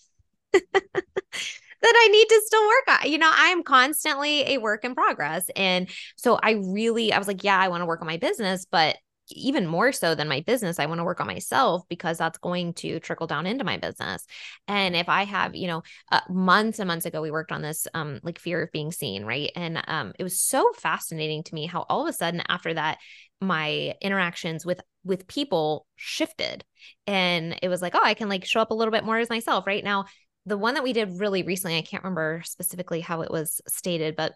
that I need to still work on. You know, I'm constantly a work in progress. And so I really, I was like, yeah, I want to work on my business, but even more so than my business, I want to work on myself, because that's going to trickle down into my business. And if I have, you know, uh, months and months ago, we worked on this, um, like fear of being seen. Right. And, um, it was so fascinating to me how all of a sudden after that, my interactions with, with people shifted, and it was like, oh, I can like show up a little bit more as myself right now. The one that we did really recently, I can't remember specifically how it was stated, but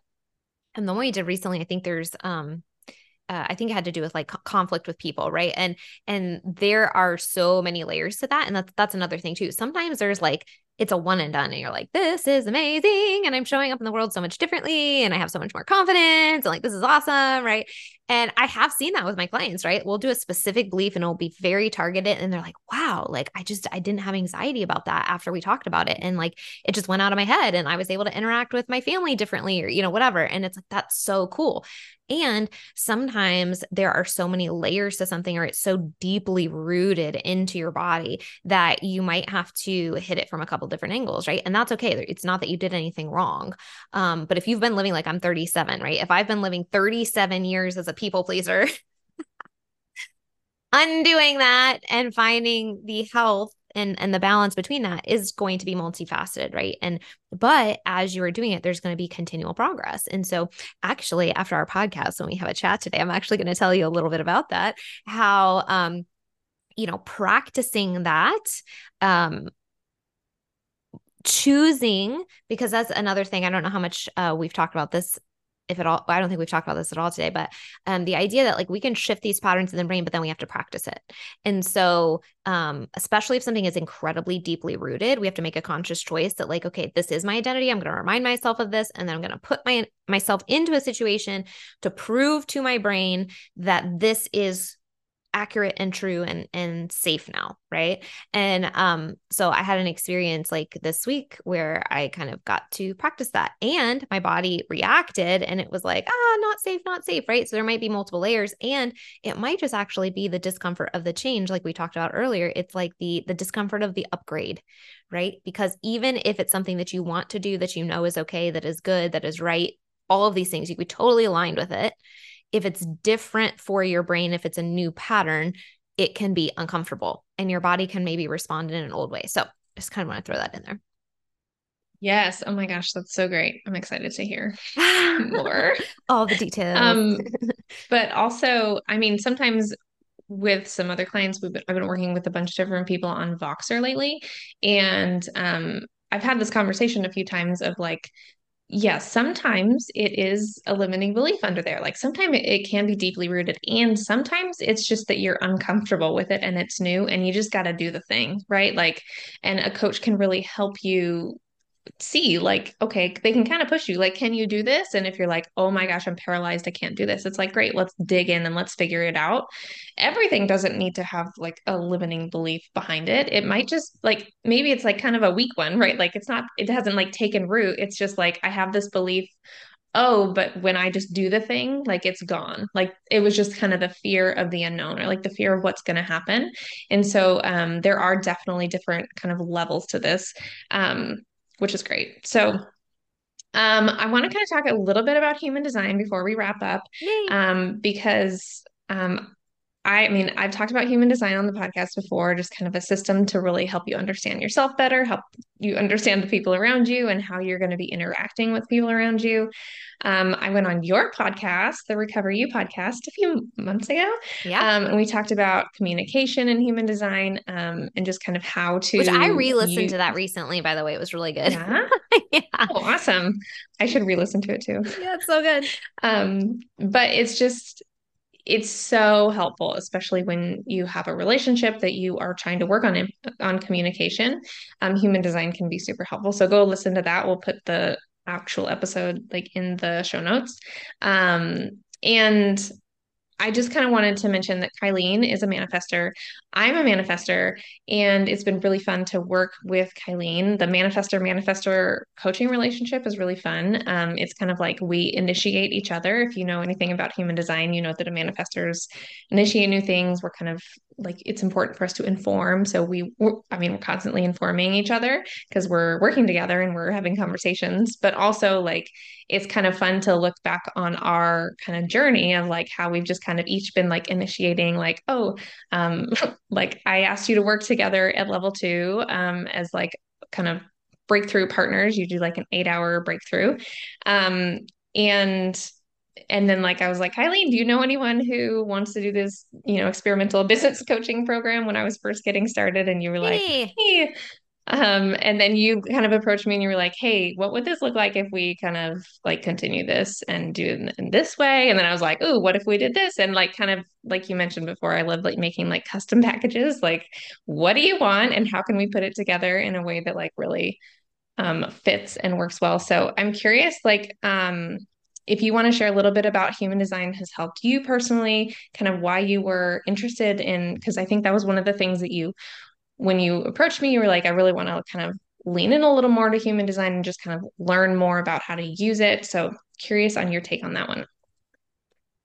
and the one we did recently, I think there's, um, uh, I think it had to do with like co- conflict with people, right? And and there are so many layers to that, and that's that's another thing too. Sometimes there's like it's a one and done, and you're like, this is amazing, and I'm showing up in the world so much differently, and I have so much more confidence, and like this is awesome, right? And I have seen that with my clients, right? We'll do a specific belief and it'll be very targeted. And they're like, wow, like I just, I didn't have anxiety about that after we talked about it. And like, it just went out of my head and I was able to interact with my family differently, or, you know, whatever. And it's like, that's so cool. And sometimes there are so many layers to something, or it's so deeply rooted into your body that you might have to hit it from a couple different angles, right? And that's okay. It's not that you did anything wrong. Um, but if you've been living, like I'm thirty-seven, right? If I've been living thirty-seven years as a people pleaser, undoing that and finding the health and, and the balance between that is going to be multifaceted, right? And, but as you are doing it, there's going to be continual progress. And so actually after our podcast, when we have a chat today, I'm actually going to tell you a little bit about that, how, um, you know, practicing that, um, choosing, because that's another thing. I don't know how much uh, we've talked about this, if at all. I don't think we've talked about this at all today, but um, the idea that like we can shift these patterns in the brain, but then we have to practice it. And so um, especially if something is incredibly deeply rooted, we have to make a conscious choice that like, okay, this is my identity. I'm going to remind myself of this. And then I'm going to put my myself into a situation to prove to my brain that this is accurate and true and, and safe now. Right. And, um, so I had an experience like this week where I kind of got to practice that and my body reacted and it was like, ah, oh, not safe, not safe. Right. So there might be multiple layers and it might just actually be the discomfort of the change. Like we talked about earlier, it's like the, the discomfort of the upgrade, right? Because even if it's something that you want to do, that you know is okay, that is good, that is right, all of these things, you could be totally aligned with it. If it's different for your brain, if it's a new pattern, it can be uncomfortable and your body can maybe respond in an old way. So just kind of want to throw that in there. Yes. Oh my gosh. That's so great. I'm excited to hear more. All the details. Um, but also, I mean, sometimes with some other clients, we've been, I've been working with a bunch of different people on Voxer lately. And, um, I've had this conversation a few times of like, yeah, sometimes it is a limiting belief under there. Like sometimes it, it can be deeply rooted and sometimes it's just that you're uncomfortable with it and it's new and you just got to do the thing, right? Like, and a coach can really help you see like, okay, they can kind of push you. Like, can you do this? And if you're like, oh my gosh, I'm paralyzed, I can't do this. It's like, great, let's dig in and let's figure it out. Everything doesn't need to have like a limiting belief behind it. It might just like, maybe it's like kind of a weak one, right? Like it's not, it hasn't like taken root. It's just like, I have this belief, oh, but when I just do the thing, like it's gone. Like it was just kind of the fear of the unknown or like the fear of what's going to happen. And so, um, there are definitely different kind of levels to this. Um, which is great. So, um, I want to kind of talk a little bit about human design before we wrap up, um, because, um, I mean, I've talked about human design on the podcast before, just kind of a system to really help you understand yourself better, help you understand the people around you and how you're going to be interacting with people around you. Um, I went on your podcast, the Recover You podcast, a few months ago. Yeah. Um, and we talked about communication and human design, um, and just kind of how to, which I re-listened use... to that recently, by the way, it was really good. Yeah? Yeah. Oh, awesome. I should re-listen to it too. Yeah. It's so good. Um, but it's just, it's so helpful, especially when you have a relationship that you are trying to work on, on communication. Um, human design can be super helpful. So go listen to that. We'll put the actual episode like in the show notes. Um, and I just kind of wanted to mention that Kylene is a manifester. I'm a manifester, and it's been really fun to work with Kylene. The manifester-manifester coaching relationship is really fun. Um, it's kind of like we initiate each other. If you know anything about human design, you know that a manifestors initiate new things. We're kind of like, it's important for us to inform. So we, we're, I mean, we're constantly informing each other because we're working together and we're having conversations, but also like, it's kind of fun to look back on our kind of journey of like how we've just kind of each been like initiating, like, oh, um, like I asked you to work together at level two, um, as like kind of breakthrough partners. You do like an eight hour breakthrough. Um, and And then like, I was like, Kylene, do you know anyone who wants to do this, you know, experimental business coaching program when I was first getting started? And you were like, hey. hey. Um, and then you kind of approached me and you were like, hey, what would this look like if we kind of like continue this and do it in this way? And then I was like, oh, what if we did this? And like, kind of like you mentioned before, I love like making like custom packages, like what do you want and how can we put it together in a way that like really, um, fits and works well. So I'm curious, like, um, if you want to share a little bit about human design has helped you personally, kind of why you were interested in, because I think that was one of the things that you, when you approached me, you were like, I really want to kind of lean in a little more to human design and just kind of learn more about how to use it. So curious on your take on that one.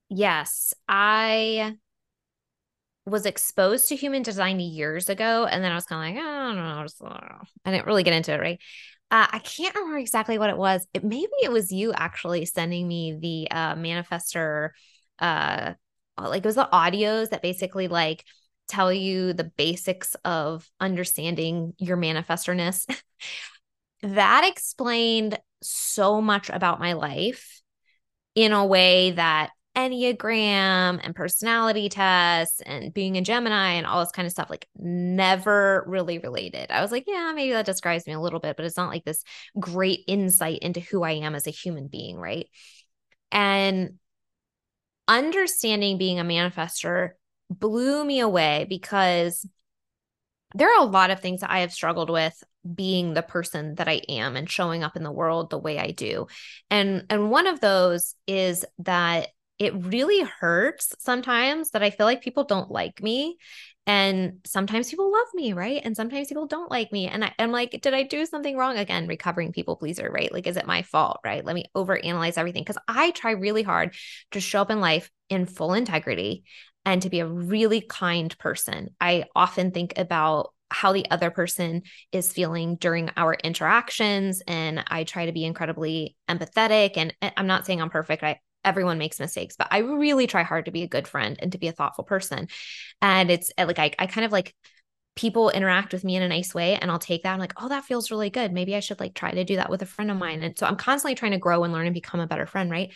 Yes, I was exposed to human design years ago. And then I was kind of like, oh, I don't know, I, just, I, don't know. I didn't really get into it, right? Uh, I can't remember exactly what it was. It, maybe it was you actually sending me the uh, manifestor, uh, like it was the audios that basically like tell you the basics of understanding your manifestorness. That explained so much about my life in a way that Enneagram and personality tests and being a Gemini and all this kind of stuff, like never really related. I was like, yeah, maybe that describes me a little bit, but it's not like this great insight into who I am as a human being, right? And understanding being a manifestor blew me away because there are a lot of things that I have struggled with being the person that I am and showing up in the world the way I do. And, and one of those is that it really hurts sometimes that I feel like people don't like me. And sometimes people love me, right? And sometimes people don't like me. And I, I'm like, did I do something wrong? Again, recovering people pleaser, right? Like, is it my fault, right? Let me overanalyze everything. Because I try really hard to show up in life in full integrity and to be a really kind person. I often think about how the other person is feeling during our interactions. And I try to be incredibly empathetic. And I'm not saying I'm perfect. I Everyone makes mistakes, but I really try hard to be a good friend and to be a thoughtful person. And it's like, I, I kind of like people interact with me in a nice way and I'll take that. I'm like, oh, that feels really good. Maybe I should like try to do that with a friend of mine. And so I'm constantly trying to grow and learn and become a better friend. Right.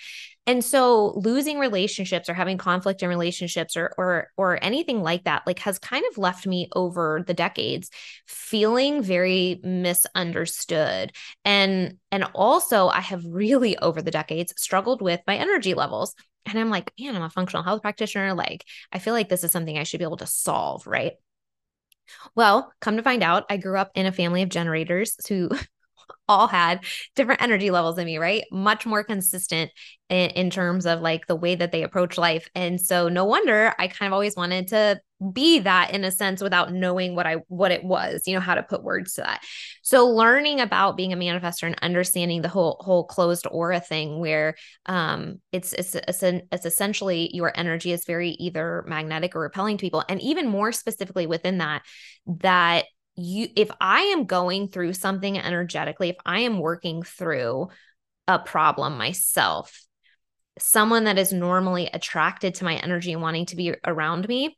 And so losing relationships or having conflict in relationships or, or, or anything like that, like has kind of left me over the decades feeling very misunderstood. And, and also I have really over the decades struggled with my energy levels. And I'm like, man, I'm a functional health practitioner. Like, I feel like this is something I should be able to solve. Right. Well, come to find out, I grew up in a family of generators who all had different energy levels than me, right? Much more consistent in, in terms of like the way that they approach life. And so no wonder I kind of always wanted to be that in a sense without knowing what I, what it was, you know, how to put words to that. So learning about being a manifestor and understanding the whole, whole closed aura thing where um, it's, it's, it's, an, it's essentially your energy is very either magnetic or repelling to people. And even more specifically within that, that you, if I am going through something energetically, if I am working through a problem myself, someone that is normally attracted to my energy and wanting to be around me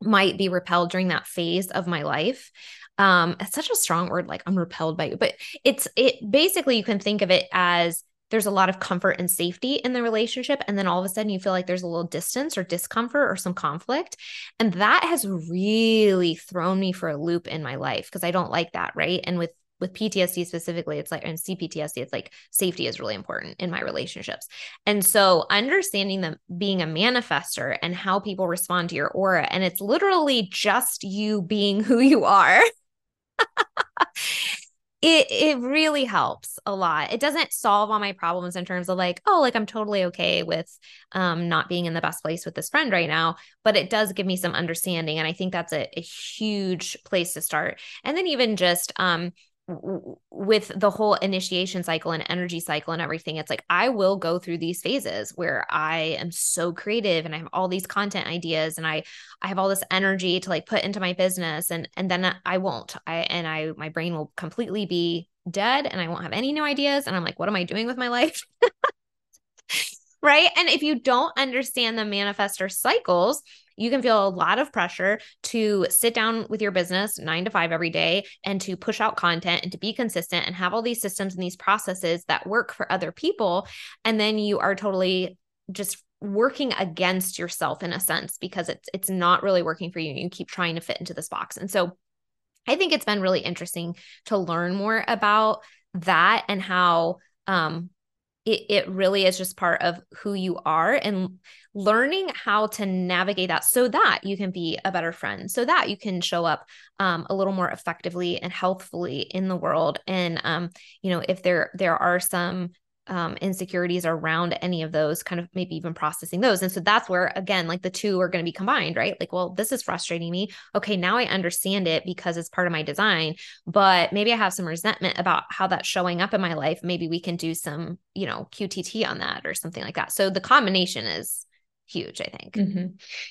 might be repelled during that phase of my life. Um, it's such a strong word, like I'm repelled by you, but it's, it basically, you can think of it as there's a lot of comfort and safety in the relationship. And then all of a sudden you feel like there's a little distance or discomfort or some conflict. And that has really thrown me for a loop in my life. Cause I don't like that. Right. And with, with P T S D specifically, it's like, and C P T S D, it's like safety is really important in my relationships. And so understanding them being a manifester and how people respond to your aura, and it's literally just you being who you are. It, it really helps a lot. It doesn't solve all my problems in terms of like, oh, like I'm totally okay with um, not being in the best place with this friend right now, but it does give me some understanding. And I think that's a, a huge place to start. And then even just, um, with the whole initiation cycle and energy cycle and everything, it's like, I will go through these phases where I am so creative and I have all these content ideas and I, I have all this energy to like put into my business. And, and then I won't, I, and I, my brain will completely be dead and I won't have any new ideas. And I'm like, what am I doing with my life? Right. And if you don't understand the manifestor cycles, you can feel a lot of pressure to sit down with your business nine to five every day and to push out content and to be consistent and have all these systems and these processes that work for other people. And then you are totally just working against yourself in a sense, because it's, it's not really working for you. You keep trying to fit into this box. And so I think it's been really interesting to learn more about that and how, um, It it really is just part of who you are, and learning how to navigate that so that you can be a better friend, so that you can show up um, a little more effectively and healthfully in the world. And, um, you know, if there, there are some um, insecurities around any of those, kind of maybe even processing those. And so that's where, again, like the two are going to be combined, right? Like, well, this is frustrating me. Okay. Now I understand it because it's part of my design, but maybe I have some resentment about how that's showing up in my life. Maybe we can do some, you know, Q T T on that or something like that. So the combination is huge, I think. Mm-hmm.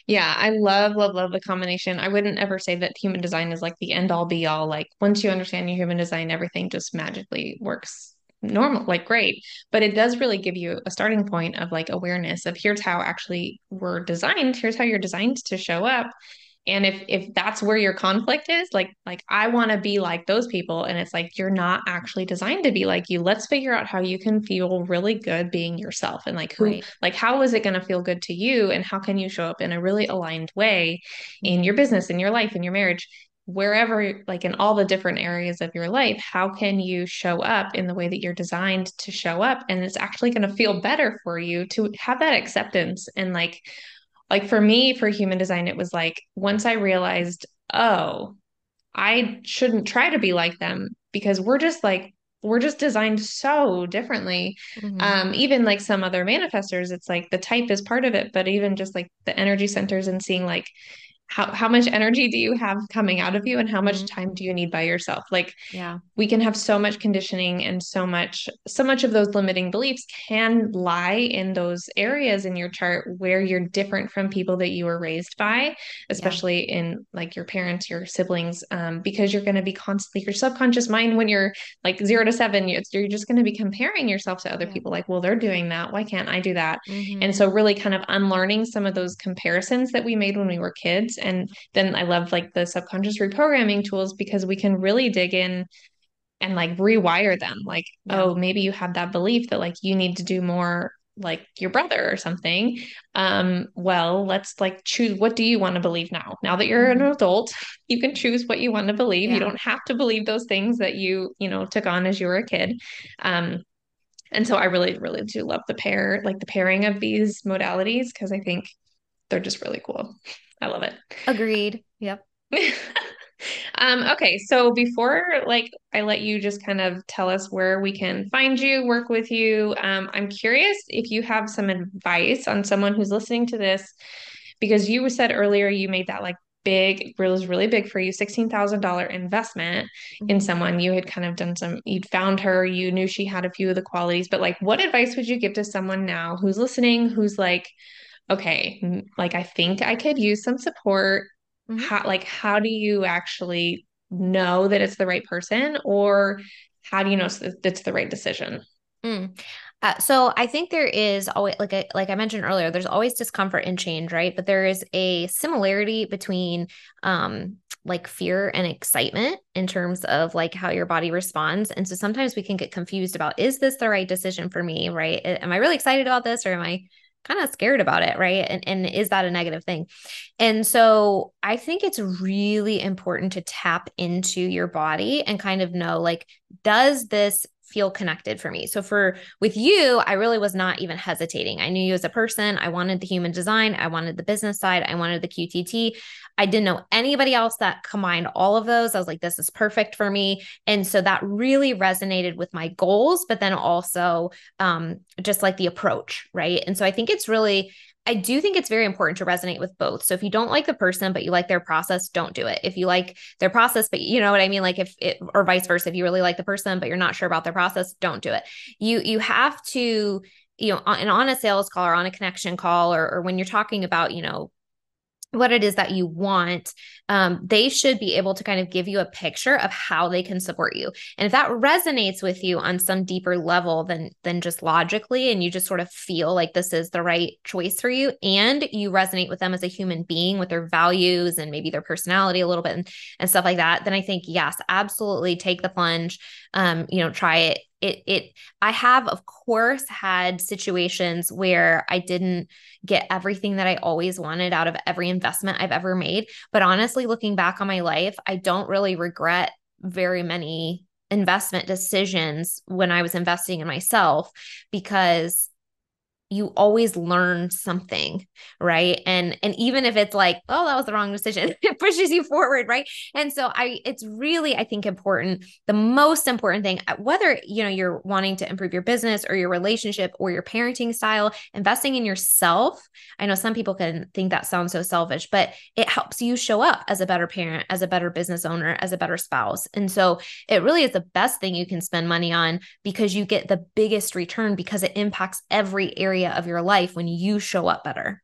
Yeah. I love, love, love the combination. I wouldn't ever say that human design is like the end all be all. Like once you understand your human design, everything just magically works normal, like great, but it does really give you a starting point of like awareness of here's how actually we're designed. Here's how you're designed to show up. And if, if that's where your conflict is, like, like I want to be like those people. And it's like, you're not actually designed to be like you. Let's figure out how you can feel really good being yourself. And like, who, right. like, how is it going to feel good to you? And how can you show up in a really aligned way in your business, in your life, in your marriage, wherever, like in all the different areas of your life? How can you show up in the way that you're designed to show up? And it's actually going to feel better for you to have that acceptance. And like, like for me, for human design, it was like, once I realized, oh, I shouldn't try to be like them because we're just like we're just designed so differently. Mm-hmm. Um, even like some other manifestors, it's like the type is part of it, but even just like the energy centers and seeing like how, how much energy do you have coming out of you and how much time do you need by yourself? Like, yeah, we can have so much conditioning and so much, so much of those limiting beliefs can lie in those areas in your chart where you're different from people that you were raised by, especially yeah. in like your parents, your siblings, um, because you're going to be constantly, your subconscious mind, when you're like zero to seven, you're, you're just going to be comparing yourself to other yeah. people. Like, well, they're doing that. Why can't I do that? Mm-hmm. And so really kind of unlearning some of those comparisons that we made when we were kids. And then I love like the subconscious reprogramming tools, because we can really dig in and like rewire them. Like, yeah. oh, maybe you have that belief that like you need to do more like your brother or something. Um, well, let's like choose, what do you want to believe now? Now that you're an adult, you can choose what you want to believe. Yeah. You don't have to believe those things that you, you know, took on as you were a kid. Um, and so I really, really do love the pair, like the pairing of these modalities, because I think they're just really cool. I love it. Agreed. Yep. um, okay. So before, like, I let you just kind of tell us where we can find you, work with you. Um, I'm curious if you have some advice on someone who's listening to this, because you said earlier, you made that like big, it was really big for you, sixteen thousand dollars investment mm-hmm. in someone. You had kind of done some, you'd found her, you knew she had a few of the qualities, but like, what advice would you give to someone now who's listening, who's like, okay, like, I think I could use some support. Mm-hmm. How, like, how do you actually know that it's the right person, or how do you know it's the right decision? Mm. Uh, so I think there is always, like, a, like I mentioned earlier, there's always discomfort and change, right? But there is a similarity between, um, like fear and excitement in terms of like how your body responds. And so sometimes we can get confused about, is this the right decision for me? Right? Am I really excited about this, or am I kind of scared about it? Right. And, and is that a negative thing? And so I think it's really important to tap into your body and kind of know, like, does this feel connected for me? So for, with you, I really was not even hesitating. I knew you as a person. I wanted the human design. I wanted the business side. I wanted the Q T T. I didn't know anybody else that combined all of those. I was like, this is perfect for me. And so that really resonated with my goals, but then also um, just like the approach. Right. And so I think it's really, I do think it's very important to resonate with both. So if you don't like the person, but you like their process, don't do it. If you like their process, but you know what I mean? Like if it, or vice versa, if you really like the person, but you're not sure about their process, don't do it. You, you have to, you know, and on a sales call or on a connection call, or, or when you're talking about, you know, what it is that you want, um, they should be able to kind of give you a picture of how they can support you. And if that resonates with you on some deeper level than, than just logically, and you just sort of feel like this is the right choice for you, and you resonate with them as a human being with their values and maybe their personality a little bit and, and stuff like that, then I think, yes, absolutely take the plunge. Um, you know, try it. It, it, I have, of course, had situations where I didn't get everything that I always wanted out of every investment I've ever made. But honestly, looking back on my life, I don't really regret very many investment decisions when I was investing in myself, because you always learn something, right? And, and even if it's like, oh, that was the wrong decision, it pushes you forward. Right. And so I, it's really, I think, important, the most important thing, whether, you know, you're wanting to improve your business or your relationship or your parenting style, investing in yourself. I know some people can think that sounds so selfish, but it helps you show up as a better parent, as a better business owner, as a better spouse. And so it really is the best thing you can spend money on, because you get the biggest return, because it impacts every area of your life when you show up better.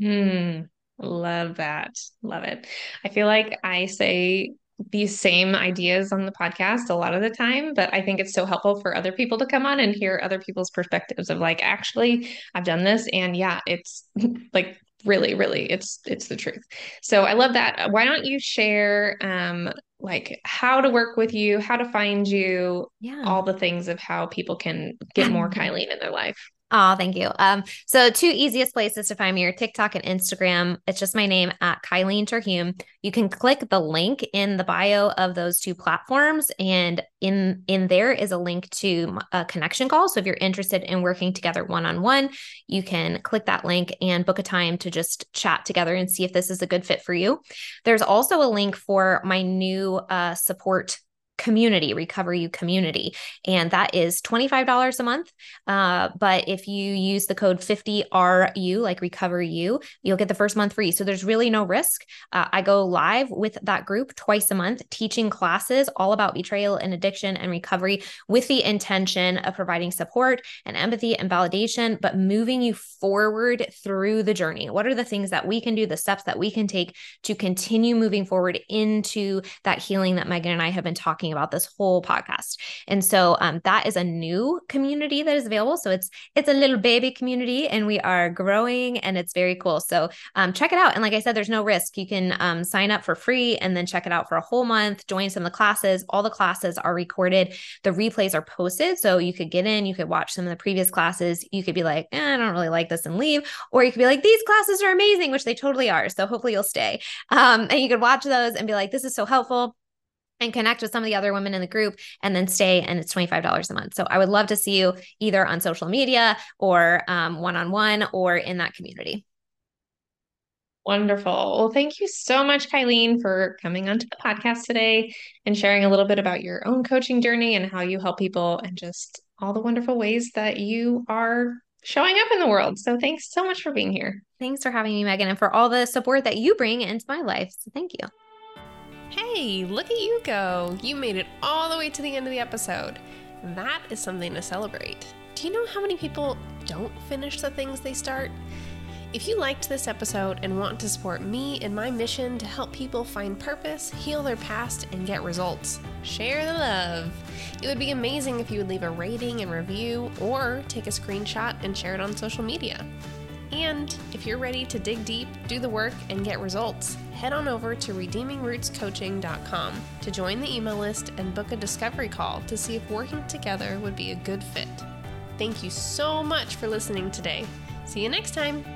Mm, love that. Love it. I feel like I say these same ideas on the podcast a lot of the time, but I think it's so helpful for other people to come on and hear other people's perspectives of like, actually, I've done this. And yeah, it's like, really, really, it's, it's the truth. So I love that. Why don't you share, um, like how to work with you, how to find you, yeah. all the things of how people can get more Kylene in their life. Oh, thank you. Um, so two easiest places to find me are TikTok and Instagram. It's just my name at Kylene Terhune. You can click the link in the bio of those two platforms, and in, in there is a link to a connection call. So if you're interested in working together one-on-one, you can click that link and book a time to just chat together and see if this is a good fit for you. There's also a link for my new uh, support community, Recover You community. And that is twenty-five dollars a month. Uh, but if you use the code fifty R U, like Recover You, you'll get the first month free. So there's really no risk. Uh, I go live with that group twice a month, teaching classes all about betrayal and addiction and recovery with the intention of providing support and empathy and validation, but moving you forward through the journey. What are the things that we can do, the steps that we can take to continue moving forward into that healing that Megan and I have been talking about this whole podcast? And so um, that is a new community that is available. So it's it's a little baby community and we are growing and it's very cool. So um, check it out. And like I said, there's no risk. You can um, sign up for free and then check it out for a whole month, join some of the classes. All the classes are recorded. The replays are posted. So you could get in, you could watch some of the previous classes. You could be like, eh, I don't really like this and leave. Or you could be like, these classes are amazing, which they totally are. So hopefully you'll stay. Um, and you could watch those and be like, this is so helpful, and connect with some of the other women in the group and then stay. And it's twenty-five dollars a month. So I would love to see you either on social media or um, one-on-one or in that community. Wonderful. Well, thank you so much, Kylene, for coming onto the podcast today and sharing a little bit about your own coaching journey and how you help people and just all the wonderful ways that you are showing up in the world. So thanks so much for being here. Thanks for having me, Megan, and for all the support that you bring into my life. So thank you. Hey, look at you go. You made it all the way to the end of the episode. That is something to celebrate. Do you know how many people don't finish the things they start? If you liked this episode and want to support me and my mission to help people find purpose, heal their past, and get results, share the love. It would be amazing if you would leave a rating and review or take a screenshot and share it on social media. And if you're ready to dig deep, do the work, and get results, head on over to redeeming roots coaching dot com to join the email list and book a discovery call to see if working together would be a good fit. Thank you so much for listening today. See you next time.